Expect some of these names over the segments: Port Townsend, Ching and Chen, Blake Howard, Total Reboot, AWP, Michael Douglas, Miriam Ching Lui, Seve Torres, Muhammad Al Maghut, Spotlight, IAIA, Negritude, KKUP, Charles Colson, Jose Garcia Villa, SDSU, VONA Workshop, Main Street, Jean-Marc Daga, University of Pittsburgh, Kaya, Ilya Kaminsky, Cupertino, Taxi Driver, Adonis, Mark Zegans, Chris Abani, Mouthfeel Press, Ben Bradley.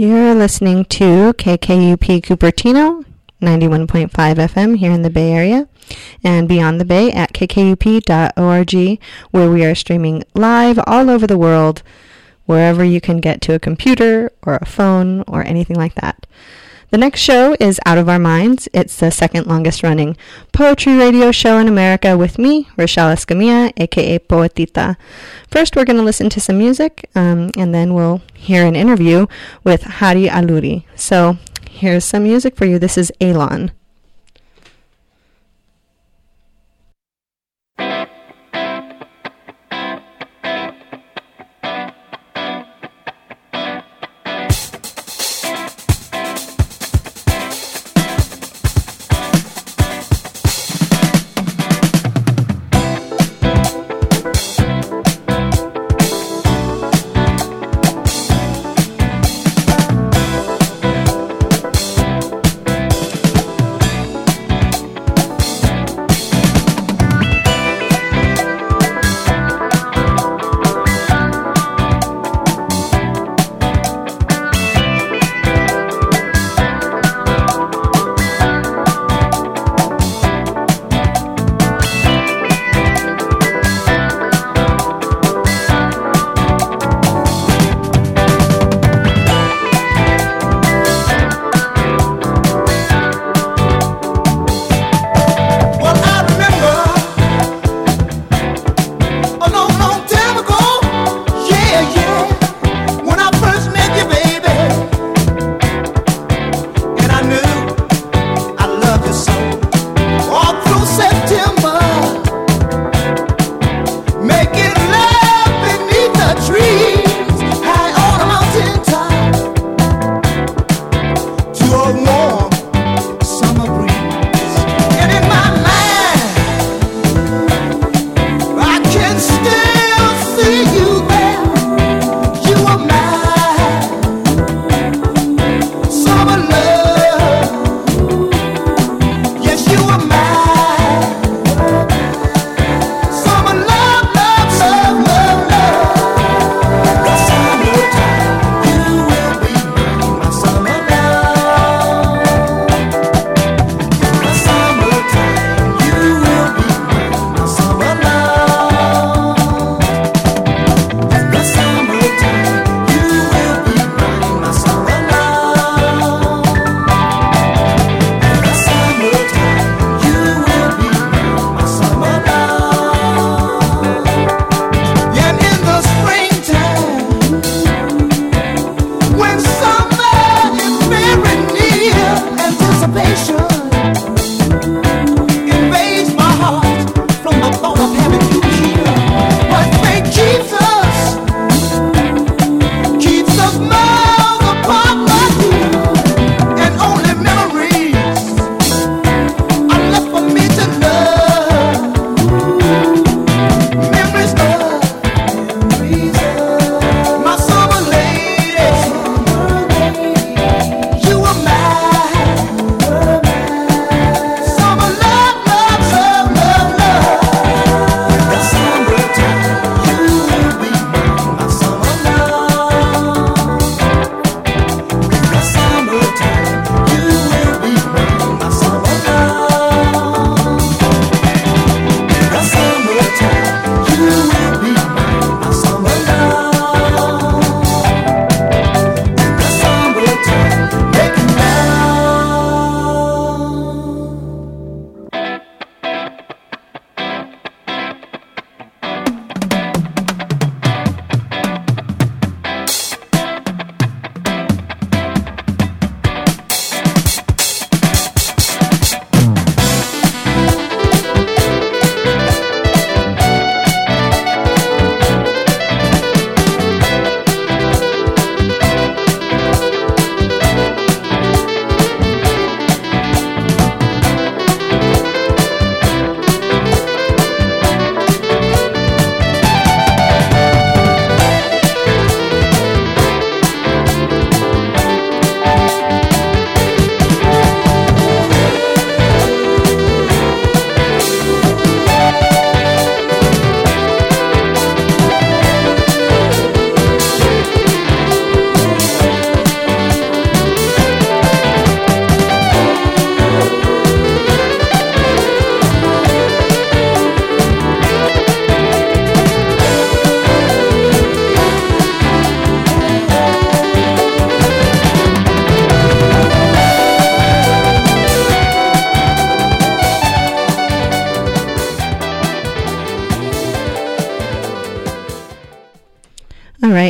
You're listening to KKUP Cupertino, 91.5 FM here in the Bay Area, and beyond the Bay at kkup.org, where we are streaming live all over the world, wherever you can get to a computer or a phone or anything like that. The next show is Out of Our Minds. It's the second longest running poetry radio show in America with me, Rochelle Escamilla, aka Poetita. First, we're going to listen to some music, and then we'll hear an interview with Hari Aluri. So here's some music for you. This is Alon.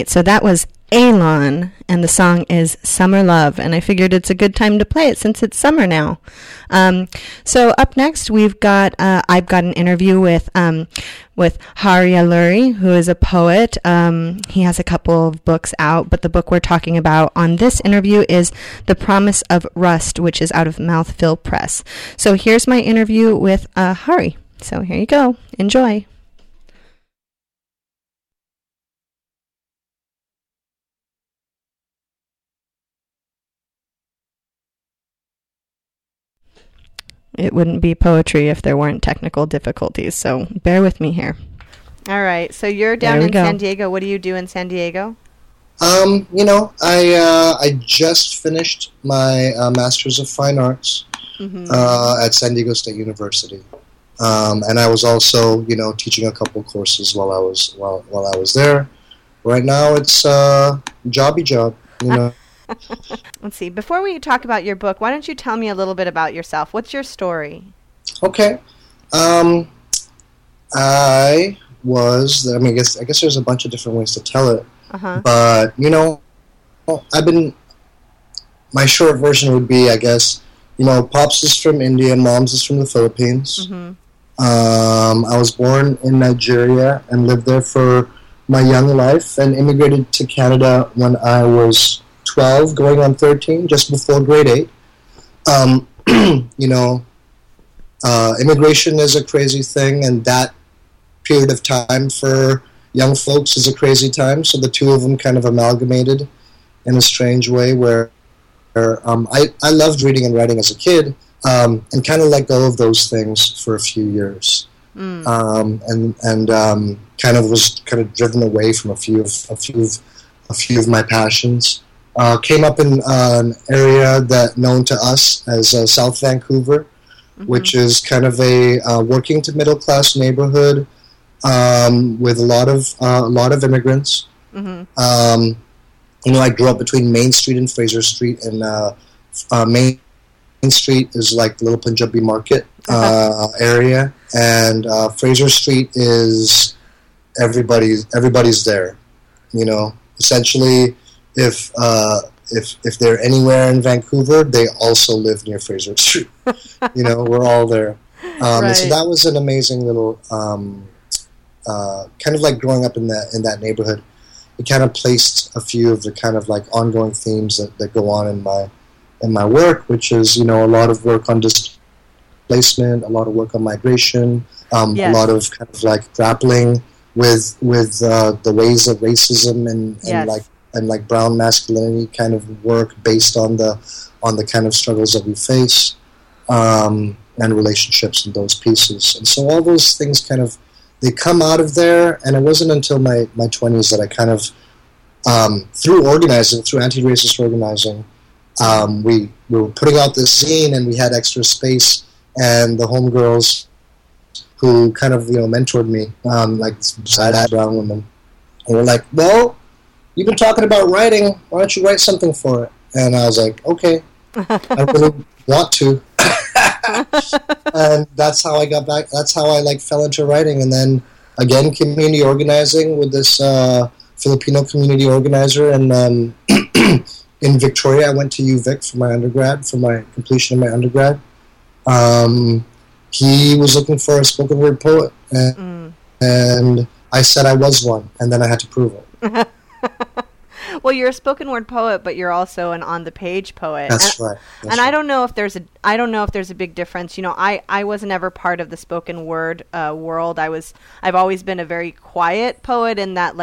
right, so that was Alon, and the song is Summer Love, and I figured it's a good time to play it since it's summer now. So up next, we've got, I've got an interview with Hari Aluri, who is a poet. He has a couple of books out, but the book we're talking about on this interview is The Promise of Rust, which is out of Mouthfeel Press. So here's my interview with Hari. So here you go. Enjoy. It wouldn't be poetry if there weren't technical difficulties, so bear with me here. All right, so you're down in San Diego. What do you do in San Diego? I just finished my Master's of Fine Arts at San Diego State University, and I was also, teaching a couple courses while I was there. Right now, it's jobby job, Let's see. Before we talk about your book, why don't you tell me a little bit about yourself? What's your story? Okay. I guess there's a bunch of different ways to tell it. But, my short version would be, Pops is from India, Moms is from the Philippines. I was born in Nigeria and lived there for my young life and immigrated to Canada when I was 12, going on 13, just before grade 8. Immigration is a crazy thing, and that period of time for young folks is a crazy time, so the two of them kind of amalgamated in a strange way where I loved reading and writing as a kid, and kind of let go of those things for a few years. And kind of was driven away from a few of my passions. Came up in an area that known to us as South Vancouver, which is kind of a working to middle class neighborhood with a lot of immigrants. I grew up between Main Street and Fraser Street, and Main Street is like the little Punjabi market area, and Fraser Street is everybody's there, essentially. If they're anywhere in Vancouver, they also live near Fraser Street. We're all there. Right. So that was an amazing little kind of like growing up in that neighborhood. It kind of placed a few of the kind of like ongoing themes that go on in my work, which is a lot of work on displacement, a lot of work on migration, a lot of kind of like grappling with the ways of racism and brown masculinity kind of work based on the kind of struggles that we face, and relationships and those pieces. And so all those things kind of, they come out of there, and it wasn't until my 20s that I kind of, through organizing, through anti-racist organizing, we were putting out this zine, and we had extra space, and the homegirls who kind of, mentored me, like side-eyed brown women, and were like, well, you've been talking about writing. Why don't you write something for it? And I was like, okay, I really want to. And that's how I got back. That's how I fell into writing. And then again, community organizing with this Filipino community organizer. And in Victoria, I went to UVic for my completion of my undergrad. He was looking for a spoken word poet, and I said I was one, and then I had to prove it. Well, you're a spoken word poet, but you're also an on the page poet. That's right. That's right. I don't know if there's a big difference. I wasn't ever part of the spoken word world. I've always been a very quiet poet in that,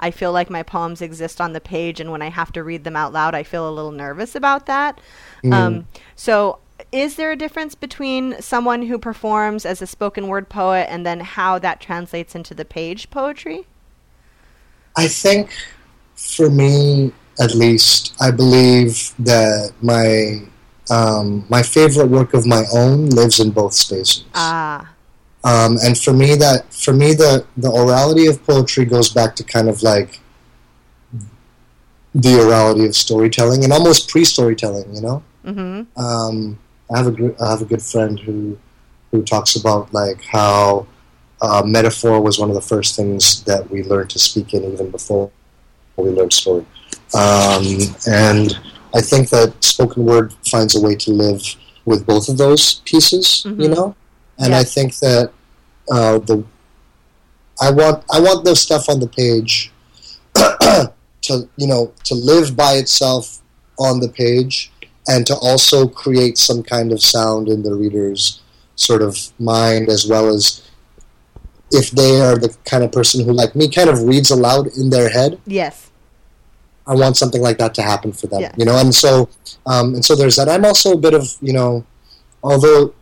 I feel like my poems exist on the page, and when I have to read them out loud, I feel a little nervous about that. So is there a difference between someone who performs as a spoken word poet and then how that translates into the page poetry? I think, for me at least, I believe that my favorite work of my own lives in both spaces. And for me the orality of poetry goes back to kind of like the orality of storytelling and almost pre-storytelling. I have a good friend who talks about how metaphor was one of the first things that we learned to speak in, even before we learn story. And I think that spoken word finds a way to live with both of those pieces, mm-hmm. you know? And yeah. I think that I want the stuff on the page to live by itself on the page and to also create some kind of sound in the reader's sort of mind, as well as if they are the kind of person who, like me, kind of reads aloud in their head. Yes. I want something like that to happen for them, yeah. you know? And so there's that. I'm also a bit of, you know, although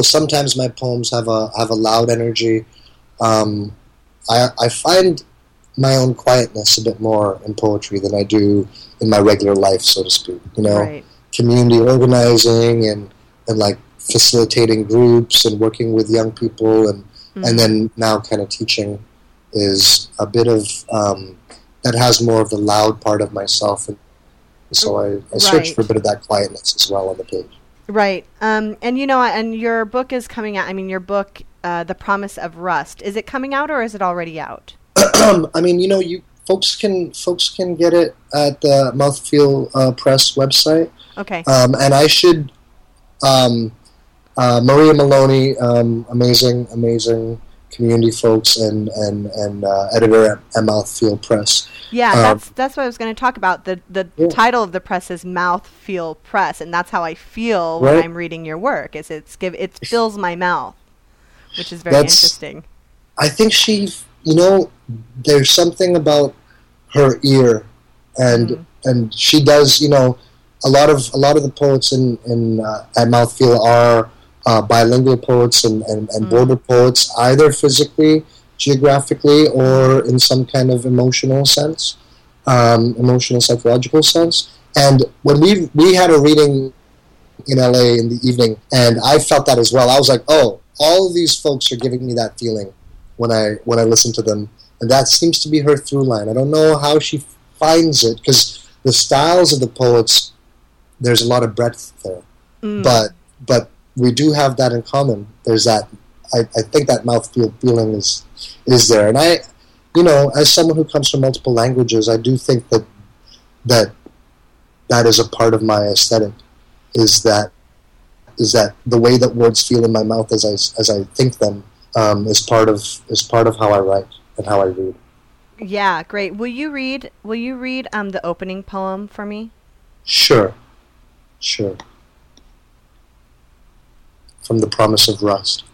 sometimes my poems have a loud energy, I find my own quietness a bit more in poetry than I do in my regular life, so to speak, you know? Right. Community organizing and like facilitating groups and working with young people and then now kind of teaching is a bit of, that has more of the loud part of myself. And so I search for a bit of that quietness as well on the page. Right. And you know, and your book is coming out. I mean, your book, The Promise of Rust, is it coming out or is it already out? I mean, you know, folks can get it at the Mouthfeel Press website. Okay. And I should, Maria Maloney, amazing community folks and editor at Mouthfeel Press. Yeah, that's what I was going to talk about. The title of the press is Mouthfeel Press, and that's how I feel when I'm reading your work. It fills my mouth, which is very interesting. I think there's something about her ear, and she does. You know, a lot of the poets in at Mouthfeel are bilingual poets and border poets, either physically, geographically, or in some kind of emotional sense, psychological sense. And when we had a reading in LA in the evening, and I felt that as well. I was like, oh, all of these folks are giving me that feeling when I listen to them. And that seems to be her through line. I don't know how she finds it, because the styles of the poets, there's a lot of breadth there. But we do have that in common. There's that, I think that mouthfeel feeling is there. And I, you know, as someone who comes from multiple languages, I do think that is a part of my aesthetic, is that the way that words feel in my mouth as I think them, is part of how I write and how I read. Yeah, great. Will you read the opening poem for me? Sure. From The Promise of Rust.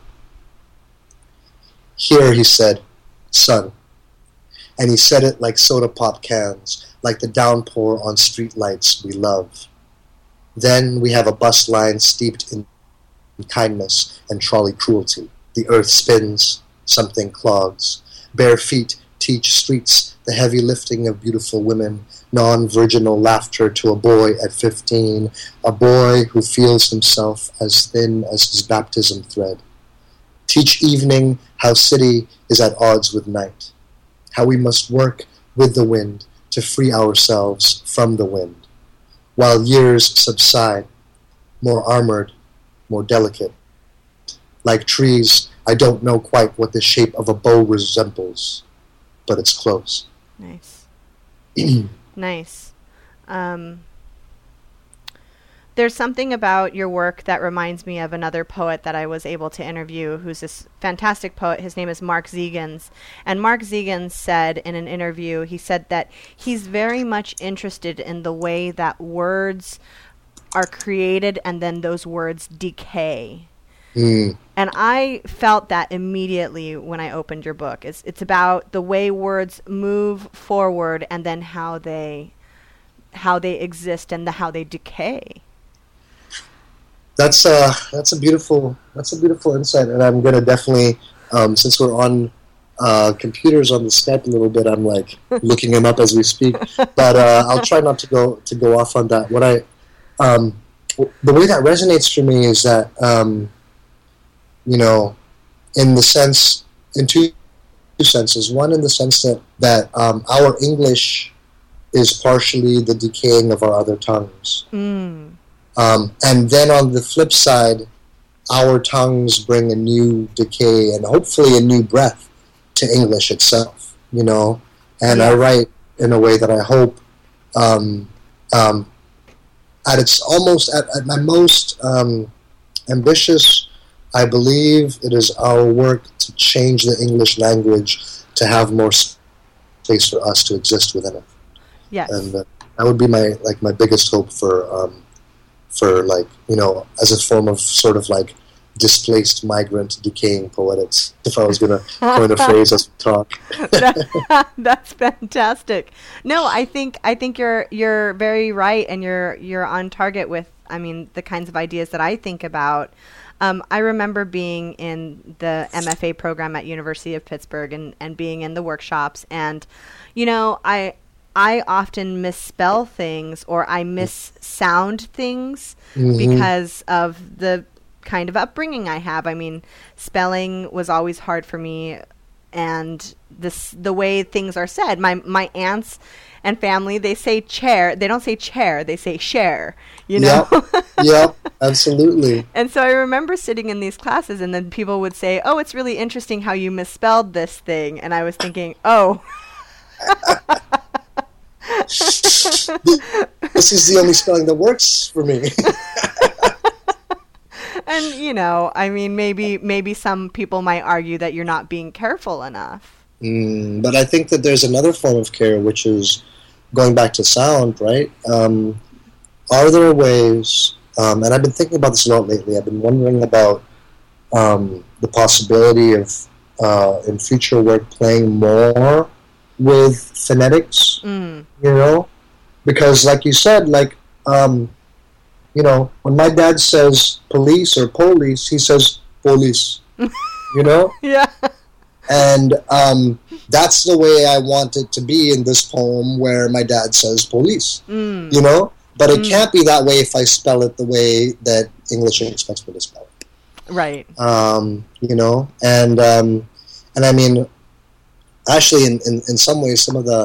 Here, he said, son. And he said it like soda pop cans, like the downpour on streetlights we love. Then we have a bus line steeped in kindness and trolley cruelty. The earth spins, something clogs. Bare feet teach streets the heavy lifting of beautiful women, non-virginal laughter to a boy at 15, a boy who feels himself as thin as his baptism thread. Teach evening how city is at odds with night, how we must work with the wind to free ourselves from the wind, while years subside, more armored, more delicate. Like trees, I don't know quite what the shape of a bow resembles, but it's close. Nice. Nice. There's something about your work that reminds me of another poet that I was able to interview, who's this fantastic poet. His name is Mark Zegans. And Mark Zegans said in an interview, he said that he's very much interested in the way that words are created and then those words decay. Mm. And I felt that immediately when I opened your book. It's about the way words move forward and then how they exist and how they decay. That's a beautiful insight, and I'm gonna definitely, since we're on computers on the Skype a little bit, I'm like looking them up as we speak. But I'll try not to go off on that. What I the way that resonates for me is that. You know, in two senses. One, in the sense that our English is partially the decaying of our other tongues. Mm. And then on the flip side, our tongues bring a new decay and hopefully a new breath to English itself, you know. And I write in a way that I hope at its almost at my most ambitious, I believe it is our work to change the English language to have more space for us to exist within it. Yes. And that would be my biggest hope for as a form of sort of like displaced migrant decaying poetics, if I was going to coin a phrase as we talk. That's fantastic. No, I think you're very right, and you're on target with, I mean, the kinds of ideas that I think about. I remember being in the MFA program at University of Pittsburgh and being in the workshops, and I often misspell things or I missound things because of the kind of upbringing I have. I mean, spelling was always hard for me, and the way things are said. My aunts and family, they say chair. They don't say chair. They say share. You know. Yep, absolutely. And so I remember sitting in these classes, and then people would say, "Oh, it's really interesting how you misspelled this thing," and I was thinking, "Oh." This is the only spelling that works for me. And, maybe some people might argue that you're not being careful enough. But I think that there's another form of care, which is going back to sound, right? Are there ways, and I've been thinking about this a lot lately, I've been wondering about the possibility of, in future work, playing more with phonetics, Because like you said, when my dad says police or police, he says police, Yeah. And that's the way I want it to be in this poem where my dad says police, But it can't be that way if I spell it the way that English expects me to spell it. Right. And I mean, actually in some ways, some of the,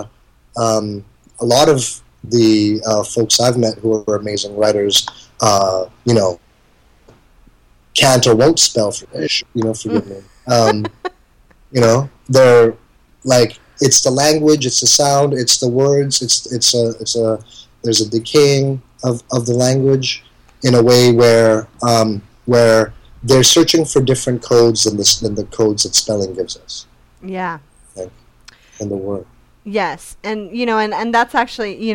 a lot of the folks I've met who are amazing writers, can't or won't spell Finnish, forgive me. They're like, it's the language, it's the sound, it's the words, it's there's a decaying of the language in a way where they're searching for different codes than the codes that spelling gives us. Yeah. In the world. Yes, and and that's actually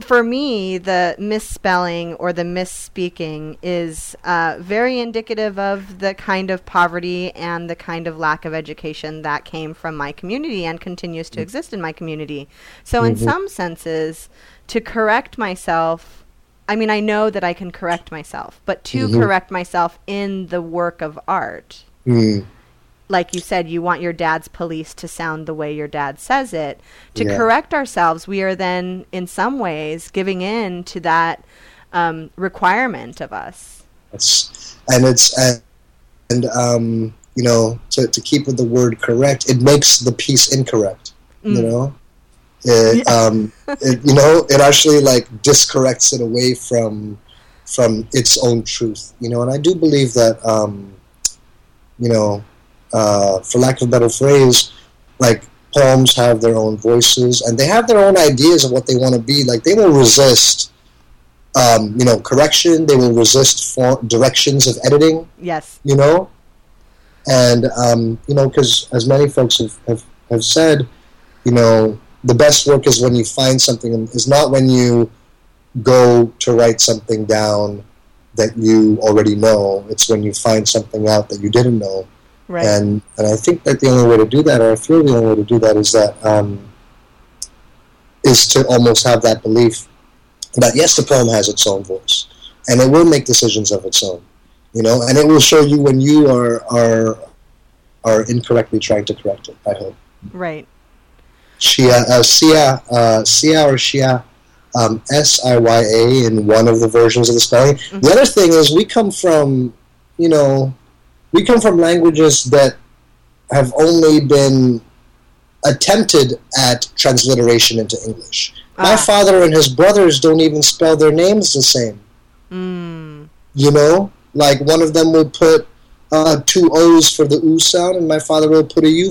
for me, the misspelling or the misspeaking is very indicative of the kind of poverty and the kind of lack of education that came from my community and continues to exist in my community. So in some senses, to correct myself, I mean, I know that I can correct myself, but to correct myself in the work of art. Like you said, you want your dad's police to sound the way your dad says it. To correct ourselves, we are then, in some ways, giving in to that requirement of us. To keep with the word correct, it makes the piece incorrect. It actually discorrects it away from its own truth. And I do believe that, for lack of a better phrase, poems have their own voices and they have their own ideas of what they want to be. They will resist, correction. They will resist directions of editing. Yes. Because as many folks have said, the best work is when you find something, and is not when you go to write something down that you already know. It's when you find something out that you didn't know. Right. And I think that the only way to do that, or I feel the only way to do that, is that is to almost have that belief that yes, the poem has its own voice, and it will make decisions of its own, and it will show you when you are incorrectly trying to correct it. I hope. Right. Shia Siya in one of the versions of the spelling. The other thing is we come from, we come from languages that have only been attempted at transliteration into English. My father and his brothers don't even spell their names the same. One of them will put two O's for the oo sound, and my father will put a U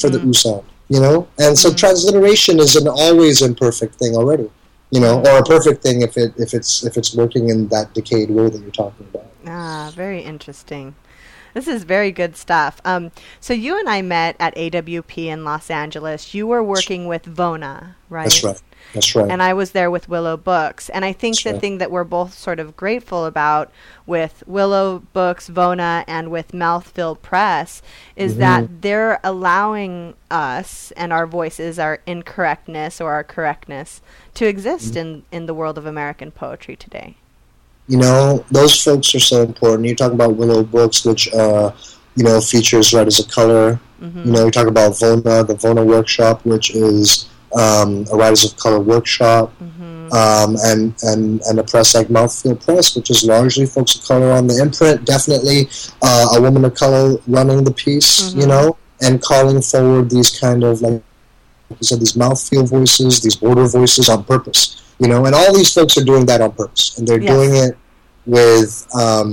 for the oo sound. you know? And so transliteration is an always imperfect thing already, you know, or a perfect thing if it's working in that decayed way that you're talking about. Ah, very interesting. This is very good stuff. So you and I met at AWP in Los Angeles. You were working with VONA, right? That's right. That's right. And I was there with Willow Books. And I think thing that we're both sort of grateful about with Willow Books, VONA, and with Mouthfeel Press is that they're allowing us and our voices, our incorrectness or our correctness, to exist in the world of American poetry today. You know, those folks are so important. You talk about Willow Books, which, you know, features Right as a Color. You know, we talk about VONA, the VONA Workshop, which is a Writers of Color workshop, and a press like Mouthfeel Press, which is largely folks of color on the imprint, definitely a woman of color running the piece, you know, and calling forward these kind of, like you said, these mouthfeel voices, these border voices on purpose. You know, and all these folks are doing that on purpose, and they're doing it with a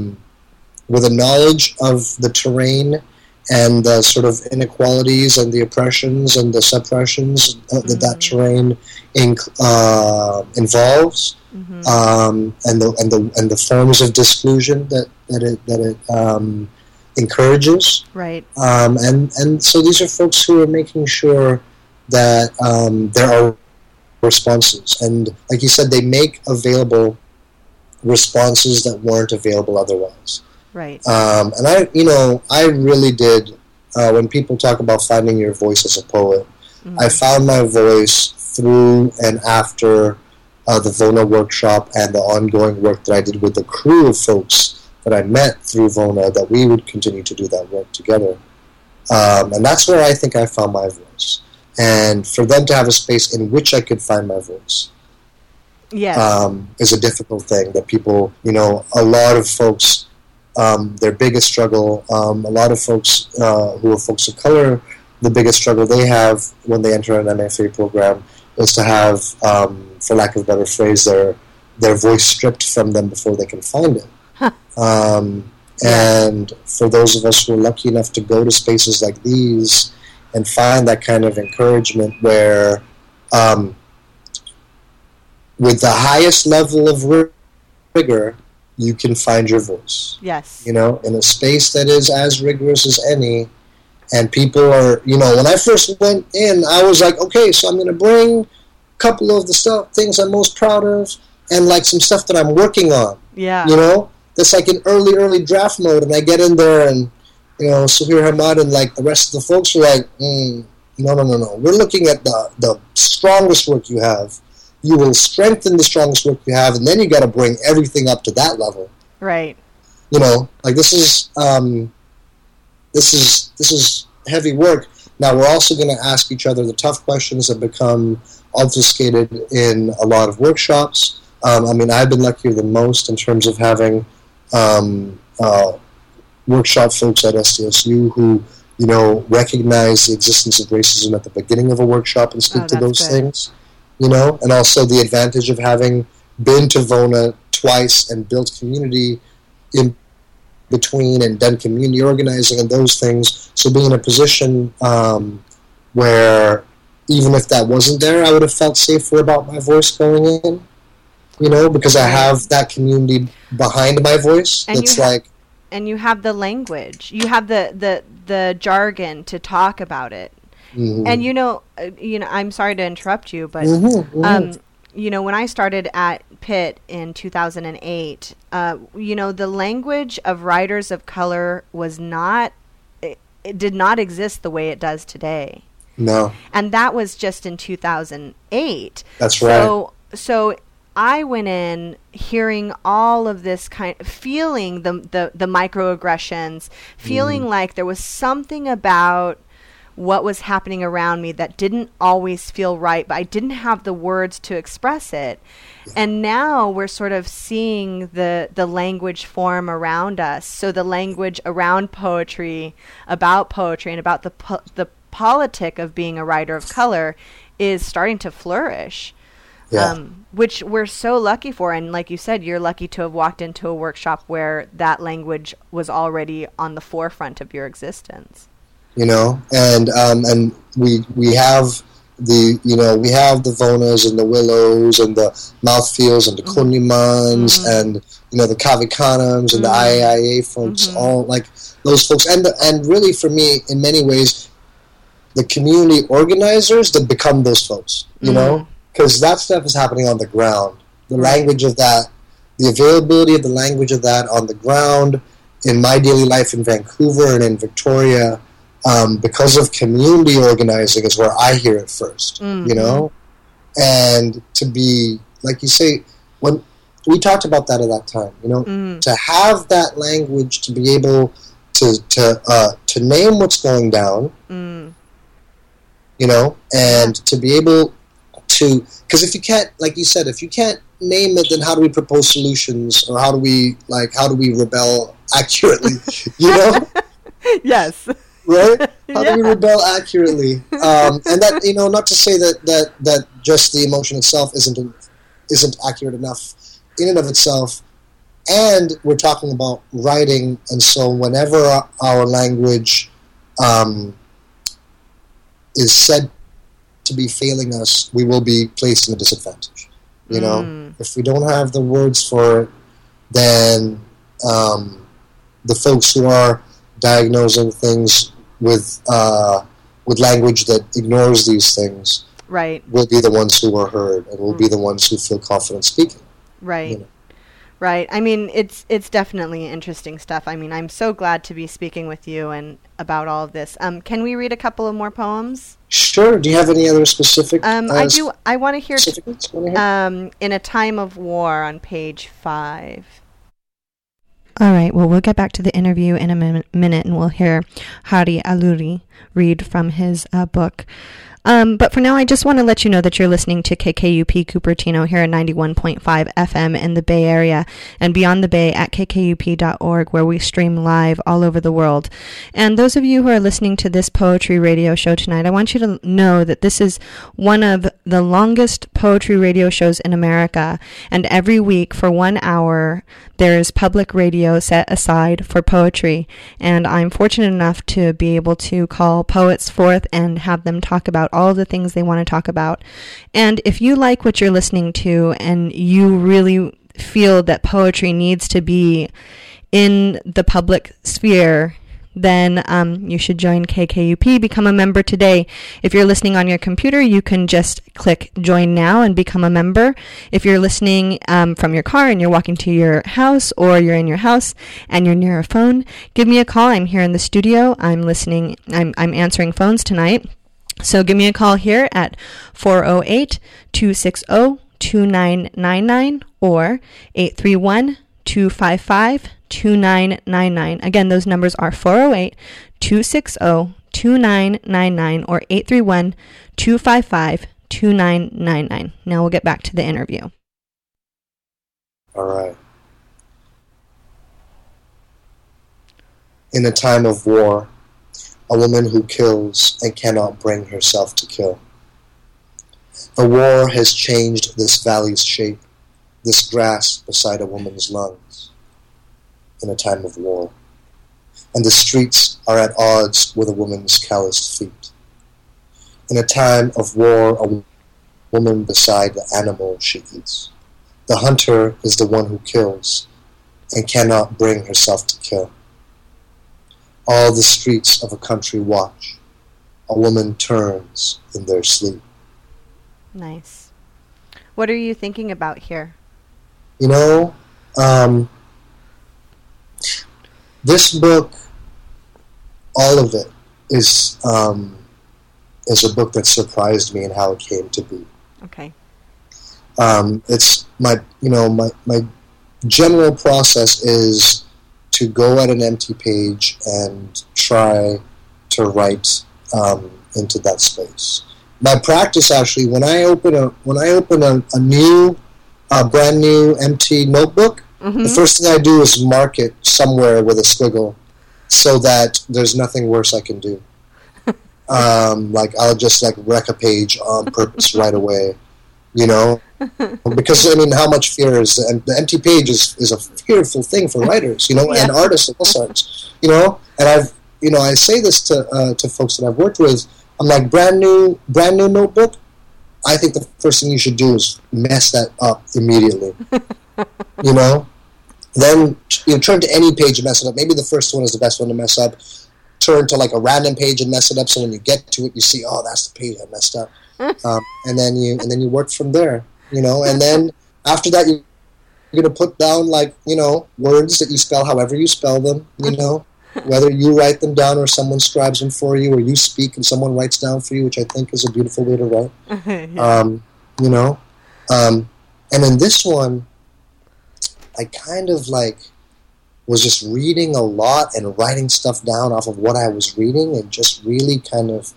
knowledge of the terrain and the sort of inequalities and the oppressions and the suppressions that terrain involves, and the forms of disclusion that it encourages. Right. And so these are folks who are making sure that there are responses, and like you said, they make available responses that weren't available otherwise. Right. And I really did. When people talk about finding your voice as a poet, I found my voice through and after the VONA workshop and the ongoing work that I did with the crew of folks that I met through VONA. That we would continue to do that work together, and that's where I think I found my voice. And for them to have a space in which I could find my voice is a difficult thing that people, you know, a lot of folks, their biggest struggle, a lot of folks who are folks of color, the biggest struggle they have when they enter an MFA program is to have, for lack of a better phrase, their voice stripped from them before they can find it. And for those of us who are lucky enough to go to spaces like these and find that kind of encouragement where, with the highest level of rigor, you can find your voice. Yes. You know, in a space that is as rigorous as any, and people are, you know, when I first went in, I was like, okay, so I'm going to bring a couple of the things I'm most proud of and, like, some stuff that I'm working on. Yeah. You know? That's like in early draft mode, and I get in there and, you know, Suheir Hammad and like the rest of the folks were like, no. We're looking at the strongest work you have. You will strengthen the strongest work you have, and then you got to bring everything up to that level. Right. You know, like this is heavy work. Now we're also going to ask each other the tough questions that become obfuscated in a lot of workshops. I mean, I've been luckier than most in terms of having workshop folks at SDSU who, you know, recognize the existence of racism at the beginning of a workshop and speak to those things, you know, and also the advantage of having been to VONA twice and built community in between and done community organizing and those things. So being in a position where even if that wasn't there, I would have felt safer about my voice going in, you know, because I have that community behind my voice. And you have the language, you have the jargon to talk about it. And you know, I'm sorry to interrupt you, but you know, when I started at Pitt in 2008, you know, the language of writers of color was not, it did not exist the way it does today. No, and that was just in 2008. That's right. So I went in hearing all of this feeling the microaggressions, feeling like there was something about what was happening around me that didn't always feel right, but I didn't have the words to express it. Yeah. And now we're sort of seeing the language form around us. So the language around poetry, about poetry, and about the politic of being a writer of color is starting to flourish. Yeah. Which we're so lucky for. And like you said, you're lucky to have walked into a workshop where that language was already on the forefront of your existence. you know, and we have the, you know, we have the Vonas and the Willows and the Mouthfeels and the Kunimans and, you know, the Kavikanams and the IAIA folks, all like those folks. And really for me, in many ways, the community organizers that become those folks, you know, because that stuff is happening on the ground. The language of that, the availability of the language of that on the ground in my daily life in Vancouver and in Victoria, because of community organizing is where I hear it first, you know? And to be, like you say, when we talked about that at that time, you know, to have that language, to be able to name what's going down, you know, and to be able to, because if you can't, like you said, if you can't name it, then how do we propose solutions, or how do we rebel accurately, you know? Yes. Right? How do we rebel accurately? And that, you know, not to say that just the emotion itself isn't accurate enough in and of itself. And we're talking about writing, and so whenever our language is said to be failing us, we will be placed in a disadvantage. You know, if we don't have the words for it, then the folks who are diagnosing things with language that ignores these things, right, will be the ones who are heard and will be the ones who feel confident speaking. Right. You know? Right. I mean, it's definitely interesting stuff. I mean, I'm so glad to be speaking with you and about all of this. Can we read a couple of more poems? Sure. Do you have any other specific? I do. I want to hear In a Time of War on page 5. All right. Well, we'll get back to the interview in a minute, and we'll hear Hari Aluri read from his book. But for now, I just want to let you know that you're listening to KKUP Cupertino here at 91.5 FM in the Bay Area and beyond the Bay at kkup.org, where we stream live all over the world. And those of you who are listening to this poetry radio show tonight, I want you to know that this is one of the longest poetry radio shows in America. And every week for 1 hour, there is public radio set aside for poetry. And I'm fortunate enough to be able to call poets forth and have them talk about all the things they want to talk about. And if you like what you're listening to and you really feel that poetry needs to be in the public sphere, then you should join KKUP. Become a member today. If you're listening on your computer, you can just click join now and become a member. If you're listening from your car and you're walking to your house, or you're in your house and you're near a phone, give me a call. I'm here in the studio. I'm listening. I'm answering phones tonight. So give me a call here at 408-260-2999 or 831-255-2999. Again, those numbers are 408-260-2999 or 831-255-2999. Now we'll get back to the interview. All right. In a time of war, a woman who kills and cannot bring herself to kill. A war has changed this valley's shape, this grass beside a woman's lungs, in a time of war. And the streets are at odds with a woman's calloused feet. In a time of war, a woman beside the animal she eats. The hunter is the one who kills and cannot bring herself to kill. All the streets of a country watch. A woman turns in their sleep. Nice. What are you thinking about here? You know, this book, all of it, is a book that surprised me in how it came to be. Okay. It's my general process is to go at an empty page and try to write into that space. My practice, actually, when I open a new, brand new empty notebook, the first thing I do is mark it somewhere with a squiggle, so that there's nothing worse I can do. Like I'll just wreck a page on purpose right away, you know, because I mean, how much fear is the empty page is a fearful thing for writers, you know, and artists of all sorts, you know. And I've you know, I say this to folks that I've worked with. I'm like, brand new notebook. I think the first thing you should do is mess that up immediately. You know, then you know, turn to any page and mess it up. Maybe the first one is the best one to mess up. Turn to like a random page and mess it up. So when you get to it, you see, oh, that's the page I messed up. And then you work from there. You know, and then after that, you're going to put down, like, you know, words that you spell however you spell them, you know, whether you write them down or someone scribes them for you or you speak and someone writes down for you, which I think is a beautiful way to write. Yeah. You know. And in this one, I kind of, like, was just reading a lot and writing stuff down off of what I was reading and just really kind of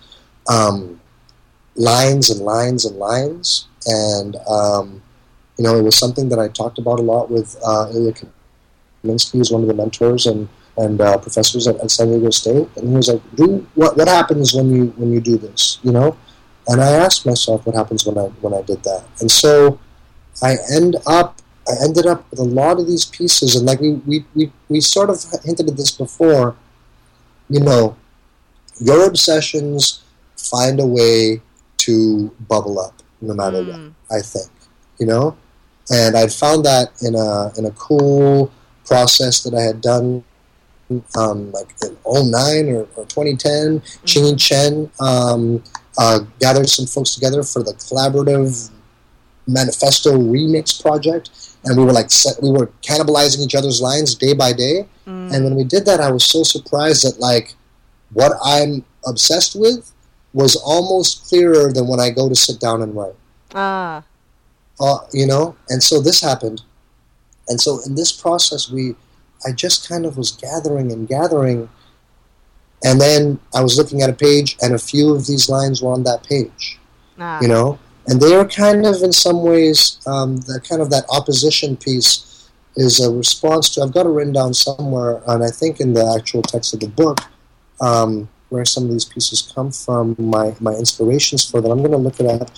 lines and lines and lines. And, you know, it was something that I talked about a lot with Ilya Kaminsky, who's one of the mentors and professors at San Diego State. And he was like, what happens when you do this, you know? And I asked myself what happens when I did that. And so I ended up with a lot of these pieces. And like we sort of hinted at this before, you know, your obsessions find a way to bubble up no matter what, I think, you know? And I'd found that in a cool process that I had done, like in 2009 or 2010, Ching and Chen gathered some folks together for the collaborative manifesto remix project. And we were we were cannibalizing each other's lines day by day. And when we did that, I was so surprised that like what I'm obsessed with was almost clearer than when I go to sit down and write. You know, and so this happened. And so in this process, I just kind of was gathering. And then I was looking at a page and a few of these lines were on that page, you know, and they are kind of in some ways, that opposition piece is a response to, I've got it written down somewhere. And I think in the actual text of the book, where some of these pieces come from, my inspirations for them. I'm going to look it up.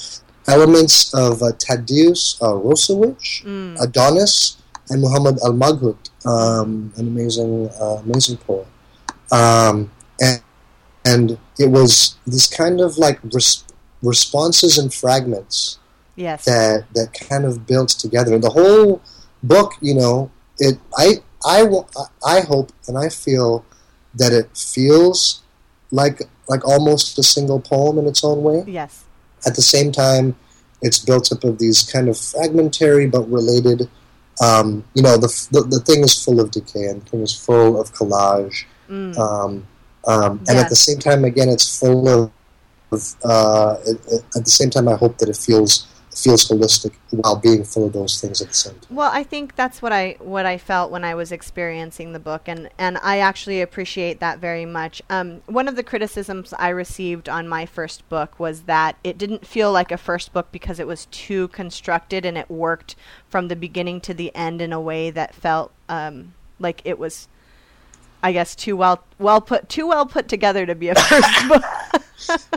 Elements of Tadeusz Rosowicz, Adonis, and Muhammad Al Maghut, an amazing poet. And it was this kind of like responses and fragments that kind of built together. And the whole book, you know, I hope and I feel that it feels like almost a single poem in its own way. Yes. At the same time, it's built up of these kind of fragmentary but related. You know, the thing is full of decay and the thing is full of collage. And at the same time, again, it's full of. At the same time, I hope that it feels holistic while being full of those things at the same time. Well, I think that's what I felt when I was experiencing the book, and I actually appreciate that very much. One of the criticisms I received on my first book was that it didn't feel like a first book because it was too constructed and it worked from the beginning to the end in a way that felt like it was, I guess, too well put together to be a first book.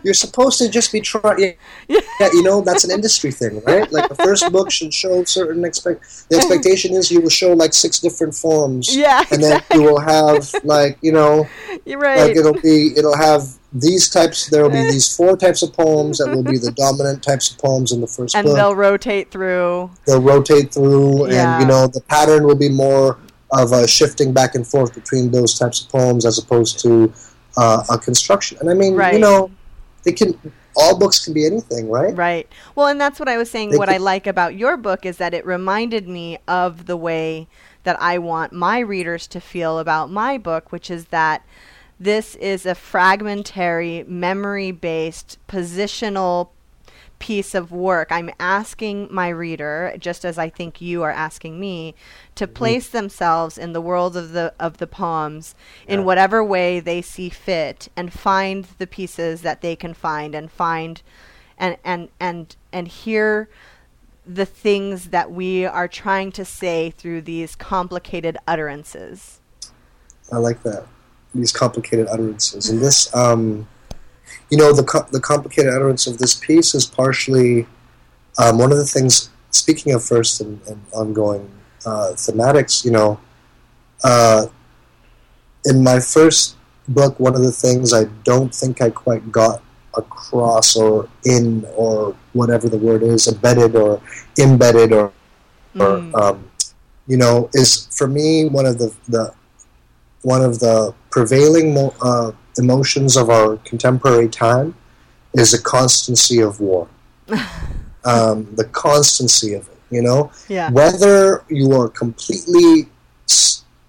You're supposed to just be trying. Yeah, you know, that's an industry thing, right? Like the first book should show certain the expectation is you will show like 6 different forms. Yeah, and exactly. Then you will have like, you know, you're right. Like it'll have these types. There will be these 4 types of poems that will be the dominant types of poems in the first book. And they'll rotate through. Yeah. And you know, the pattern will be more of a shifting back and forth between those types of poems as opposed to a construction. And I mean, right. You know, all books can be anything, right? Right. Well, and that's what I was saying. I like about your book is that it reminded me of the way that I want my readers to feel about my book, which is that this is a fragmentary, memory-based, positional piece of work. I'm asking my reader, just as I think you are asking me, to place themselves in the world of the poems in whatever way they see fit, and find the pieces that they can find and hear the things that we are trying to say through these complicated utterances. I like that. These complicated utterances. And this you know, the complicated utterance of this piece is partially one of the things, speaking of first and ongoing thematics, you know, in my first book, one of the things I don't think I quite got across or in, or whatever the word is, embedded or embedded, or you know, is for me one of the prevailing emotions of our contemporary time is the constancy of war. The constancy of it, you know? Yeah. Whether you are completely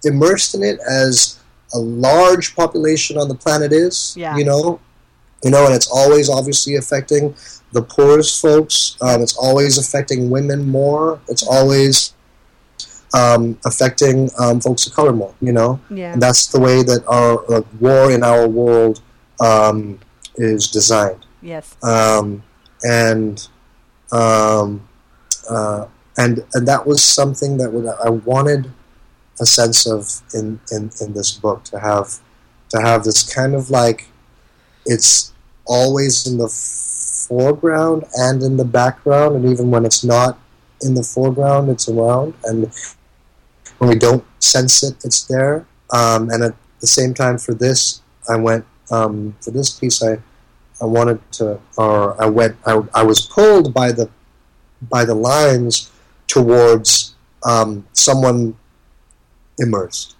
immersed in it as a large population on the planet is, yeah. you know, and it's always obviously affecting the poorest folks. It's always affecting women more. It's always affecting folks of color more, you know? Yeah. And that's the way that our war in our world is designed. Yes. And that was something that I wanted a sense of in this book, to have this kind of like, it's always in the foreground and in the background, and even when it's not in the foreground, it's around, and when we don't sense it, it's there. And at the same time, for this, I went for this piece, I was pulled by the lines towards someone immersed,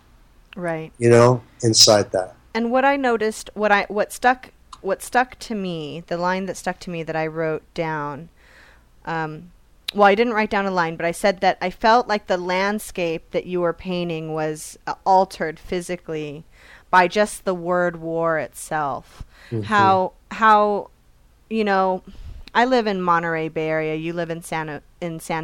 right? You know, inside that. And what I noticed, what stuck to me, the line that stuck to me that I wrote down. Well, I didn't write down a line, but I said that I felt like the landscape that you were painting was altered physically by just the word "war" itself. Mm-hmm. How, you know, I live in Monterey Bay Area. You live in San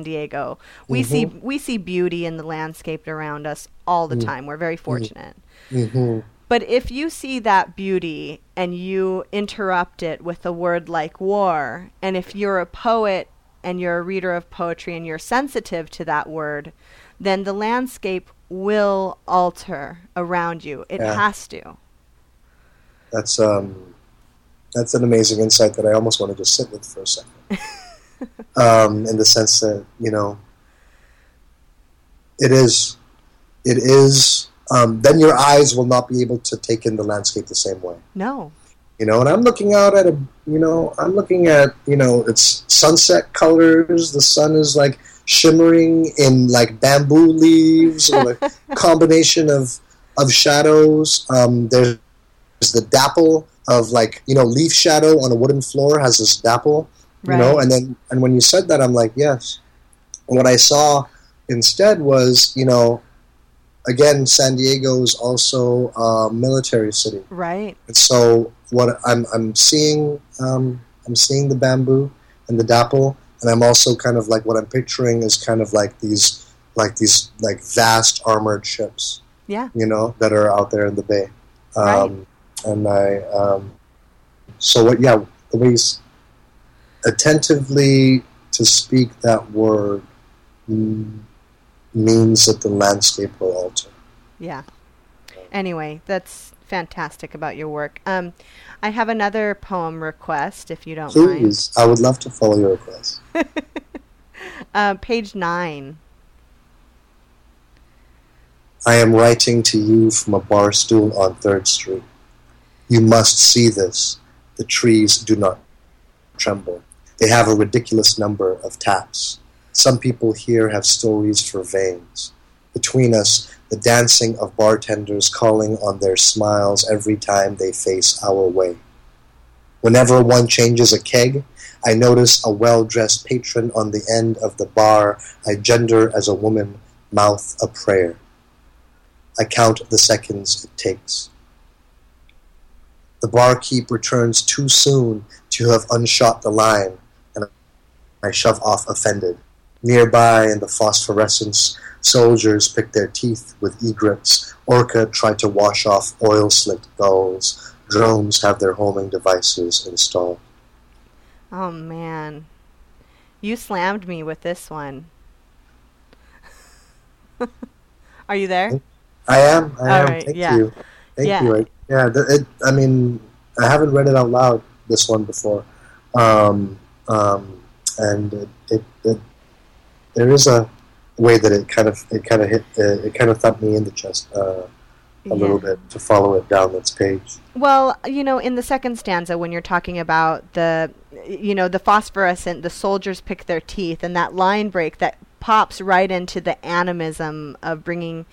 Diego. We mm-hmm. see beauty in the landscape around us all the mm-hmm. time. We're very fortunate. Mm-hmm. But if you see that beauty and you interrupt it with a word like war, and if you're a poet and you're a reader of poetry and you're sensitive to that word, then the landscape will alter around you. It yeah. has to. That's an amazing insight that I almost want to just sit with for a second. In the sense that, you know, it is, then your eyes will not be able to take in the landscape the same way. No. You know, and I'm looking out at it's sunset colors. The sun is like shimmering in like bamboo leaves, or a combination of shadows. There's the dapple of like, you know, leaf shadow on a wooden floor has this dapple, you right. know, and when you said that, I'm like, yes. And what I saw instead was, you know, again, San Diego is also a military city. Right. And so what I'm seeing the bamboo and the dapple, and I'm also kind of like, what I'm picturing is kind of like these vast armored ships. Yeah. You know, that are out there in the bay. Right. And I, so what, yeah, the ways attentively to speak that word means that the landscape will alter. Yeah. Anyway, that's fantastic about your work. I have another poem request, if you don't mind. Please, I would love to follow your request. Page 9. I am writing to you from a bar stool on 3rd Street. You must see this. The trees do not tremble. They have a ridiculous number of taps. Some people here have stories for veins. Between us, the dancing of bartenders calling on their smiles every time they face our way. Whenever one changes a keg, I notice a well-dressed patron on the end of the bar I gender as a woman, mouth a prayer. I count the seconds it takes. The barkeep returns too soon to have unshot the line, and I shove off offended. Nearby in the phosphorescence, soldiers pick their teeth with egrets. Orca try to wash off oil-slicked gulls. Drones have their homing devices installed. Oh, man. You slammed me with this one. Are you there? I am. Right, thank yeah. you. Thank yeah. you. Yeah, I mean, I haven't read it out loud, this one, before. And it there is a way that it kind of thumped me in the chest a little bit to follow it down this page. Well, you know, in the second stanza, when you're talking about the, you know, the phosphorescent, the soldiers pick their teeth, and that line break that pops right into the animism of bringing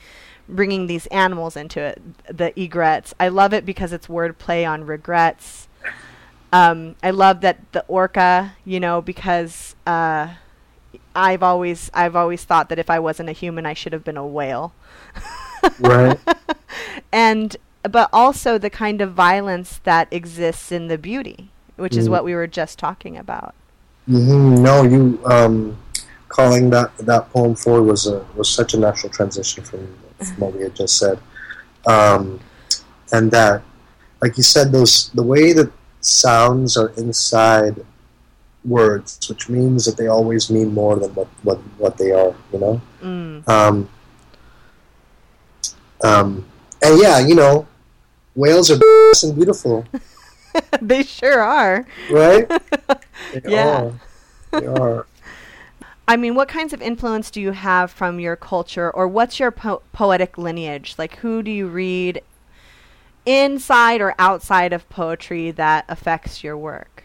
these animals into it, the egrets. I love it because it's wordplay on regrets. I love that the orca, you know, because I've always thought that if I wasn't a human, I should have been a whale. Right. But also the kind of violence that exists in the beauty, which is what we were just talking about. Mm-hmm. No, you calling that poem forward was such a natural transition from what we had just said, and that, like you said, the way that sounds are inside words, which means that they always mean more than what they are, you know. And yeah, you know, whales are and beautiful. They sure are. Right? They are. I mean, what kinds of influence do you have from your culture, or what's your poetic lineage? Like, who do you read inside or outside of poetry that affects your work?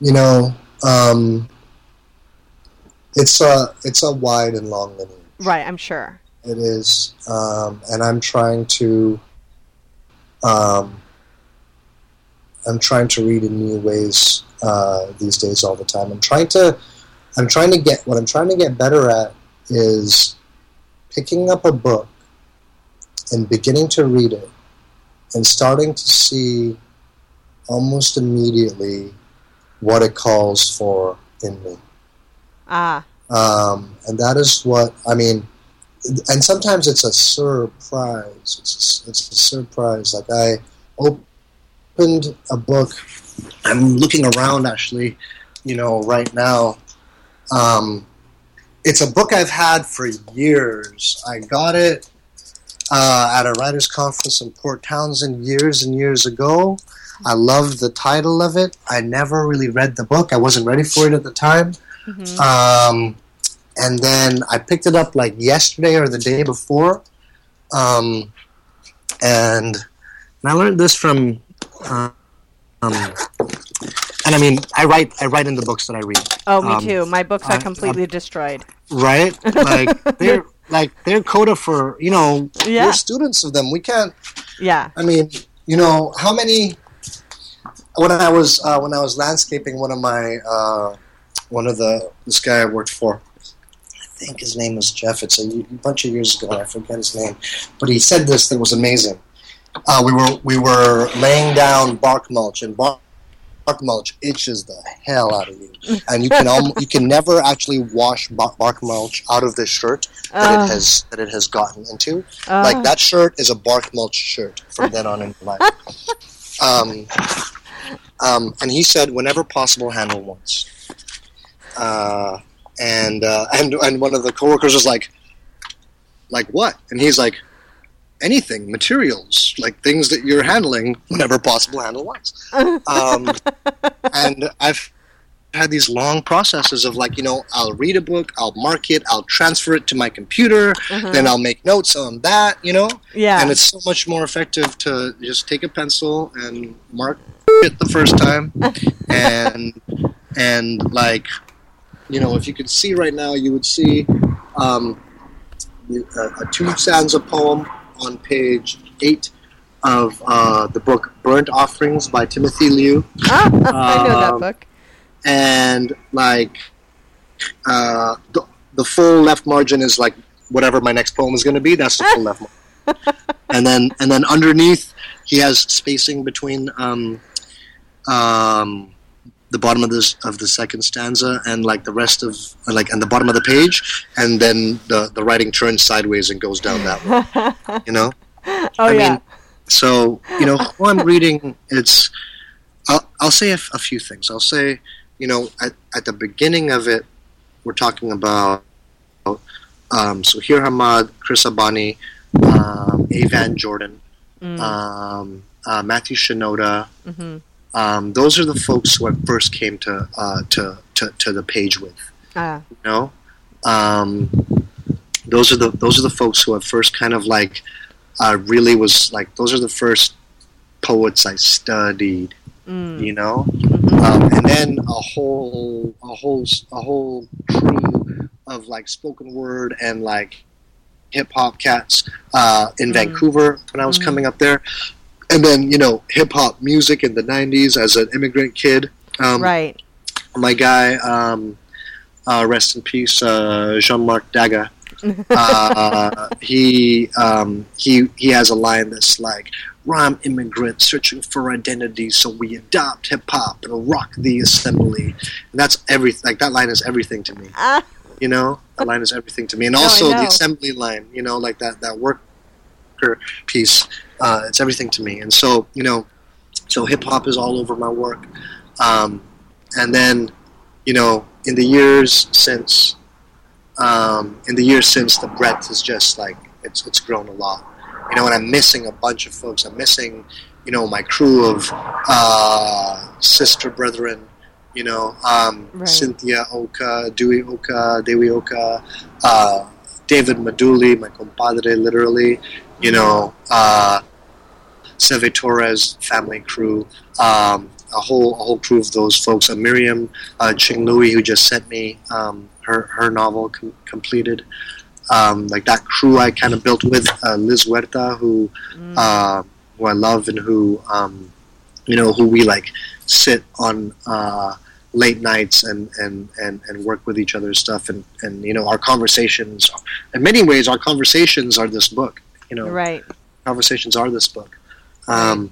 You know, it's a wide and long lineage. Right, I'm sure. It is, and I'm trying to read in new ways these days all the time. I'm trying to get better at is picking up a book and beginning to read it and starting to see almost immediately what it calls for in me. And that is what I mean. And sometimes it's a surprise. It's a surprise. Like, I opened a book. I'm looking around, actually, you know, right now. It's a book I've had for years. I got it at a writer's conference in Port Townsend years and years ago. I loved the title of it. I never really read the book. I wasn't ready for it at the time. Mm-hmm. And then I picked it up like yesterday or the day before. And I learned this from, and I mean, I write in the books that I read. Oh, me too. My books are completely destroyed. Right? Like, they're coda for, you know, we're students of them. We can't. Yeah. I mean, you know, how many, when I was landscaping one of my, this guy I worked for, I think his name was Jeff. It's a bunch of years ago. I forget his name, but he said this that was amazing. We were laying down bark mulch, and bark mulch itches the hell out of you, and you can you can never actually wash bark mulch out of this shirt that it has gotten into. Like, that shirt is a bark mulch shirt from then on in life. And he said, whenever possible, handle once. And one of the coworkers was like what? And he's like, anything, materials, like things that you're handling, whenever possible, handle once. And I've had these long processes of, like, you know, I'll read a book, I'll mark it, I'll transfer it to my computer, then I'll make notes on that, you know? Yeah. And it's so much more effective to just take a pencil and mark it the first time. And like, you know, if you could see right now, you would see a two-stanza poem on page 8 of the book Burnt Offerings by Timothy Liu. I know that book. And, like, the full left margin is, like, whatever my next poem is going to be, that's the full left margin. And then underneath, he has spacing between the bottom of the second stanza and, like, the rest of, like, and the bottom of the page, and then the writing turns sideways and goes down that way, you know? I mean, so, you know, when I'm reading, it's, I'll say a few things. I'll say, you know, at the beginning of it, we're talking about Suheir Hammad, Chris Abani, A. Van Jordan, Matthew Shinoda, those are the folks who I first came to the page with. You know, those are the folks who I first kind of, like, really was like, those are the first poets I studied, you know, and then a whole crew of like spoken word and like hip hop cats in Vancouver when I was coming up there, and then, you know, hip hop music in the 90s as an immigrant kid. Right. My guy, rest in peace, Jean-Marc Daga. He has a line that's like, "Rhyme immigrants searching for identity, so we adopt hip hop and rock the assembly." And that's everything. Like, that line is everything to me. You know, that line is everything to me. And also the assembly line. You know, like that worker piece. It's everything to me. And so, you know, so hip hop is all over my work. And then, you know, in the years since. The breadth is just like it's grown a lot, you know. And I'm missing a bunch of folks. I'm missing, you know, my crew of sister brethren, you know, right. Cynthia Oka, Dewey Oka, Dewi Oka, David Maduli, my compadre, literally, you know, Seve Torres family crew, a whole crew of those folks. Miriam Ching Lui, who just sent me her novel completed. Like that crew I kind of built with Liz Huerta, who I love, and who you know, who we like sit on late nights and work with each other's stuff, and you know, our conversations. In many ways, our conversations are this book. You know, right? Conversations are this book, and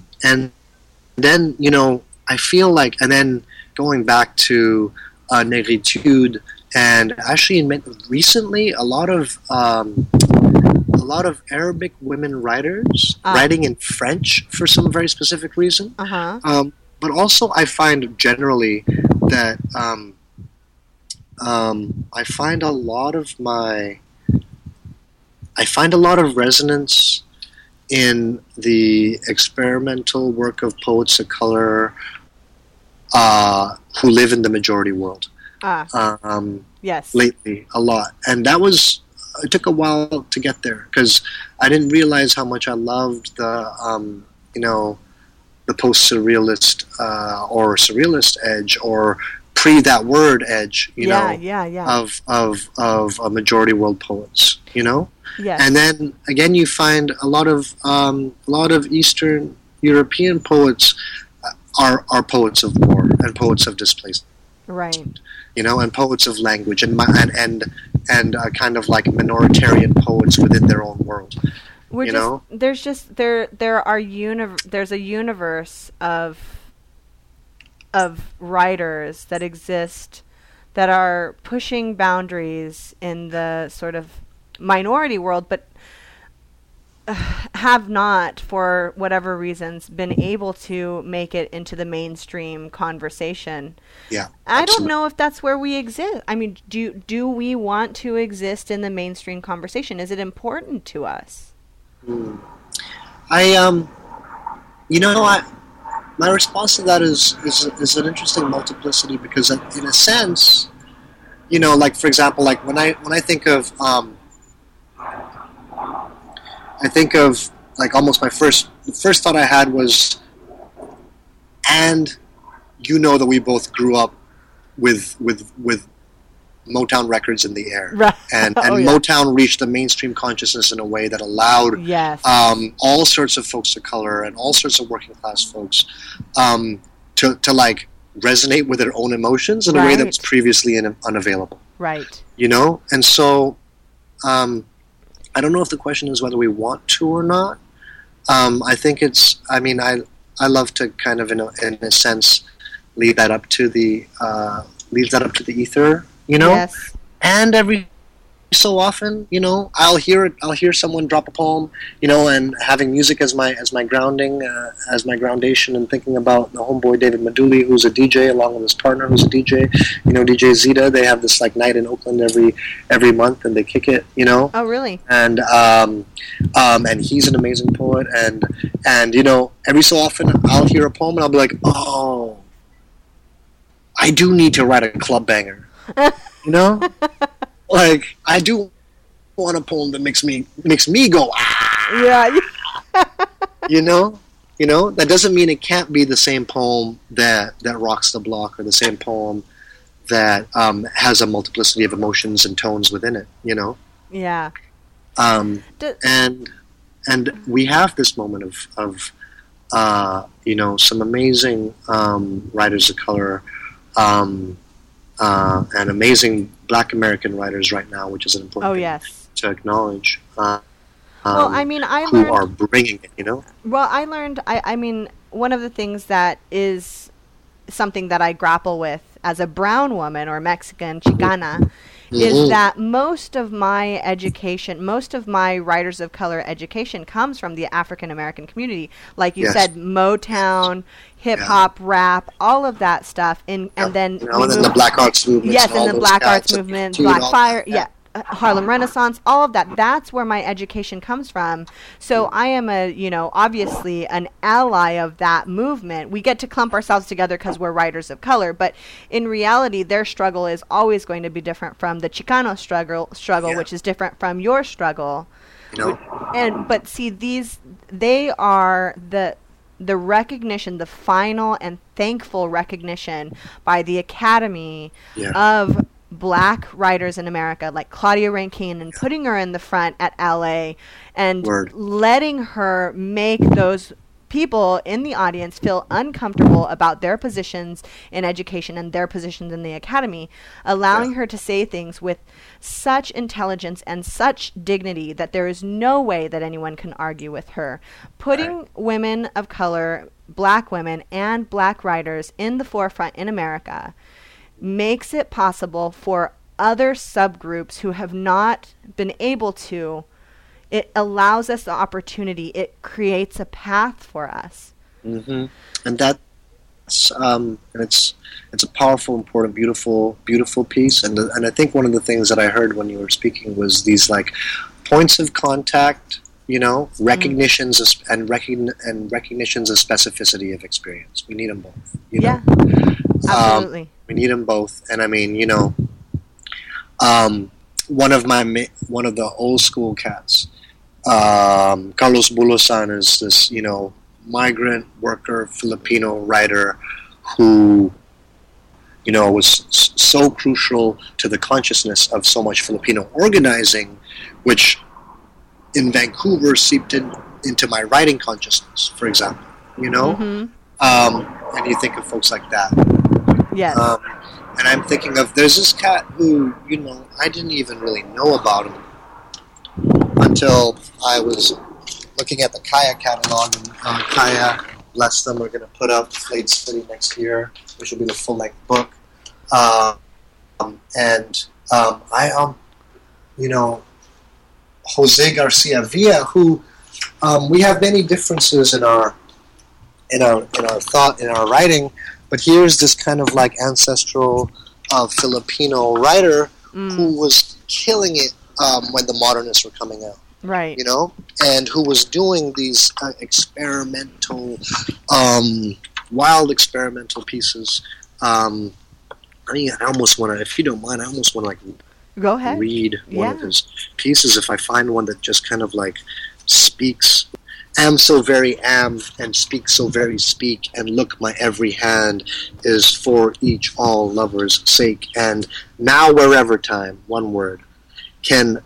then, you know, I feel like, and then going back to Negritude, and actually recently a lot of Arabic women writers writing in French for some very specific reason. But also I find generally that I find a lot of resonance in the experimental work of poets of color who live in the majority world. Yes. Lately, a lot. And that was, it took a while to get there, because I didn't realize how much I loved the post-surrealist or surrealist edge, or pre-that word edge, you know. Of majority world poets, you know? Yes. And then again, you find a lot of Eastern European poets are poets of war and poets of displacement, right? You know, and poets of language and kind of like minoritarian poets within their own world. There's a universe of writers that exist that are pushing boundaries in the sort of minority world, but have not, for whatever reasons, been able to make it into the mainstream conversation. Yeah, I don't know if that's where we exist. I mean, do we want to exist in the mainstream conversation? Is it important to us? My response to that is an interesting multiplicity, because in a sense, you know, like, for example, like when I think of like almost the first thought I had was, and you know that we both grew up with Motown records in the air, right. and Motown reached the mainstream consciousness in a way that allowed all sorts of folks of color and all sorts of working class folks to like resonate with their own emotions in a way that was previously unavailable. Right. You know, and so. I don't know if the question is whether we want to or not. I think it's. I mean, I love to kind of, in a sense, leave that up to the ether, you know. Yes. And every so often, you know, I'll hear someone drop a poem, you know, and having music as my grounding, as my groundation, and thinking about the homeboy David Maduli, who's a DJ, along with his partner, who's a DJ, you know, DJ Zeta. They have this like night in Oakland every month, and they kick it, you know. Oh, really? And and he's an amazing poet, and you know, every so often I'll hear a poem and I'll be like, oh, I do need to write a club banger, you know. Like, I do want a poem that makes me go, ah! Yeah. You know, that doesn't mean it can't be the same poem that rocks the block, or the same poem that has a multiplicity of emotions and tones within it. You know. Yeah. And we have this moment of you know, some amazing writers of color and amazing Black American writers right now, which is an important thing to acknowledge. Who are bringing it, you know? Well, I learned. I mean, one of the things that is something that I grapple with as a brown woman or Mexican Chicana. Is that most of my education, most of my writers of color education comes from the African-American community. Like you said, Motown, hip-hop, rap, all of that stuff. And then the Black Arts Movement. Yes, and the Black Arts Movement, Black Fire, Harlem Renaissance, all of that. That's where my education comes from. So I am obviously an ally of that movement. We get to clump ourselves together because we're writers of color, but in reality, their struggle is always going to be different from the Chicano struggle, which is different from your struggle. No. But see, they are the recognition, the final and thankful recognition by the Academy of Black writers in America, like Claudia Rankine, and putting her in the front at LA and letting her make those people in the audience feel uncomfortable about their positions in education and their positions in the Academy, allowing her to say things with such intelligence and such dignity that there is no way that anyone can argue with her. Putting women of color, Black women and Black writers in the forefront in America makes it possible for other subgroups who have not been able to. It allows us the opportunity. It creates a path for us. Mm-hmm. And that's it's a powerful, important, beautiful piece. And I think one of the things that I heard when you were speaking was these like points of contact. You know, recognitions and recognitions of specificity of experience. We need them both. You know? Absolutely. We need them both, and I mean, you know, one of the old school cats, Carlos Bulosan, is this, you know, migrant worker Filipino writer who, you know, was so crucial to the consciousness of so much Filipino organizing, which in Vancouver seeped into my writing consciousness, for example, you know, and you think of folks like that. Yes. And I'm thinking of, there's this cat who, you know, I didn't even really know about him until I was looking at the Kaya catalog, and Kaya, bless them, are going to put out Flayed City next year, which will be the full-length book. Jose Garcia Villa, who we have many differences in our thought, in our writing, but here's this kind of like ancestral Filipino writer who was killing it when the modernists were coming out, right? You know, and who was doing these experimental, wild experimental pieces. I almost want to, if you don't mind, like. Go ahead. Read one of his pieces if I find one that just kind of like speaks. Am so very am, and speak so very speak, and look my every hand is for each all lover's sake, and now wherever time, one word, can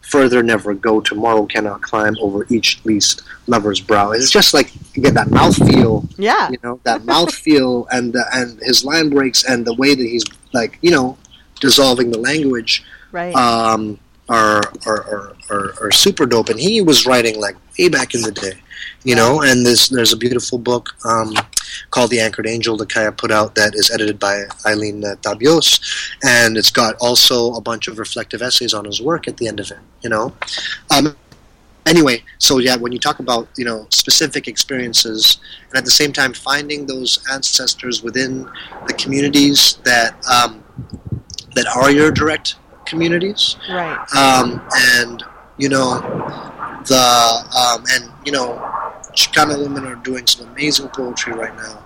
further never go, tomorrow cannot climb over each least lover's brow. It's just like, you get that mouthfeel, you know, that mouthfeel, and his line breaks, and the way that he's like, you know, dissolving the language, right? Are super dope. And he was writing like way back in the day, you know. And there's a beautiful book called The Anchored Angel that Kaya put out that is edited by Eileen Tabios, and it's got also a bunch of reflective essays on his work at the end of it, you know. Anyway, so yeah, when you talk about, you know, specific experiences, and at the same time finding those ancestors within the communities that are your direct communities, right? And you know, Chicano women are doing some amazing poetry right now,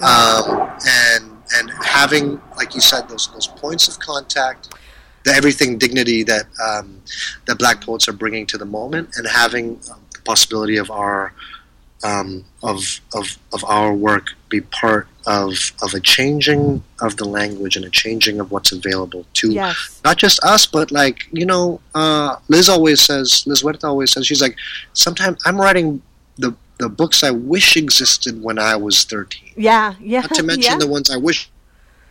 and having, like you said, those points of contact, the everything dignity that Black poets are bringing to the moment, and having possibility of our of our work be part of a changing of the language and a changing of what's available to not just us, but like, you know, Liz Huerta always says, she's like, sometimes I'm writing the books I wish existed when I was 13. Yeah, yeah. Not to mention the ones I wish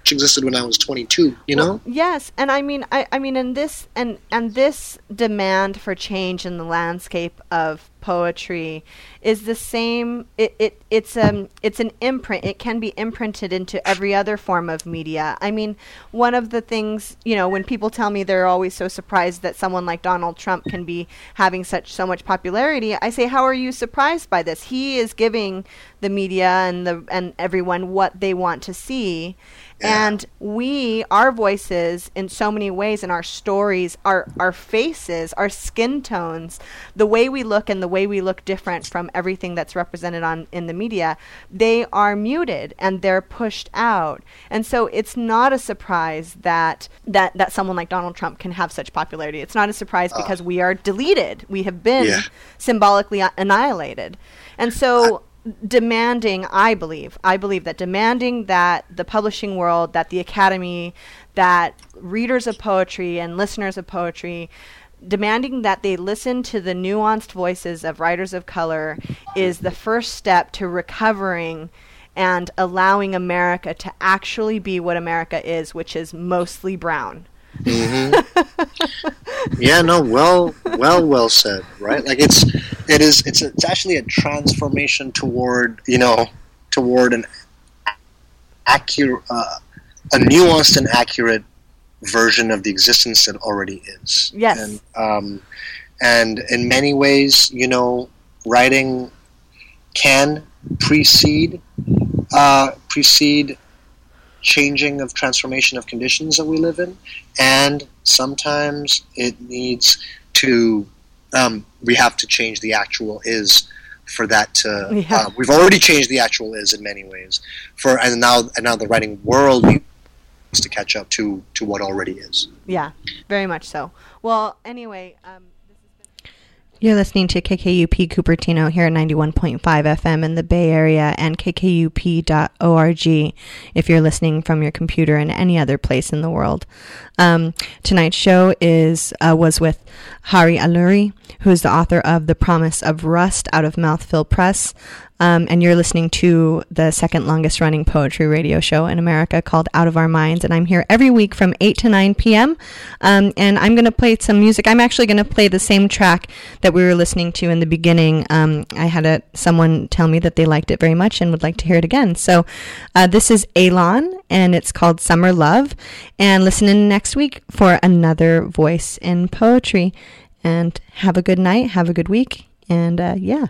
existed when I was 22, you know? Yes, and I mean, I mean, and this demand for change in the landscape of poetry is the same. It's an imprint. It can be imprinted into every other form of media. I mean, one of the things, you know, when people tell me they're always so surprised that someone like Donald Trump can be having so much popularity, I say, how are you surprised by this? He is giving the media and everyone what they want to see. Yeah. And our voices in so many ways, and our stories, our faces, our skin tones, the way we look and the way we look different from everything that's represented in the media, they are muted and they're pushed out. And so it's not a surprise that someone like Donald Trump can have such popularity. It's not a surprise because we are deleted. We have been symbolically annihilated. And so... I believe that demanding that the publishing world, that the academy, that readers of poetry and listeners of poetry, demanding that they listen to the nuanced voices of writers of color is the first step to recovering and allowing America to actually be what America is, which is mostly brown. Mm-hmm. Yeah, no, well said, right? Like it's actually a transformation toward an accurate, a nuanced and accurate version of the existence that already is. Yes. And in many ways, you know, writing can precede changing of transformation of conditions that we live in, and sometimes it needs to we have to change the actual is for that to we've already changed the actual is in many ways and now the writing world needs to catch up to what already is. Yeah, very much so. Well, anyway, you're listening to KKUP Cupertino here at 91.5 FM in the Bay Area and kkup.org if you're listening from your computer in any other place in the world. Tonight's show was with Hari Aluri, who is the author of The Promise of Rust out of Mouthfeel Press. And you're listening to the second longest running poetry radio show in America called Out of Our Minds. And I'm here every week from 8 to 9 p.m. And I'm going to play some music. I'm actually going to play the same track that we were listening to in the beginning. I had someone tell me that they liked it very much and would like to hear it again. So this is Alon, and it's called Summer Love. And listen in next week for another voice in poetry. And have a good night. Have a good week. And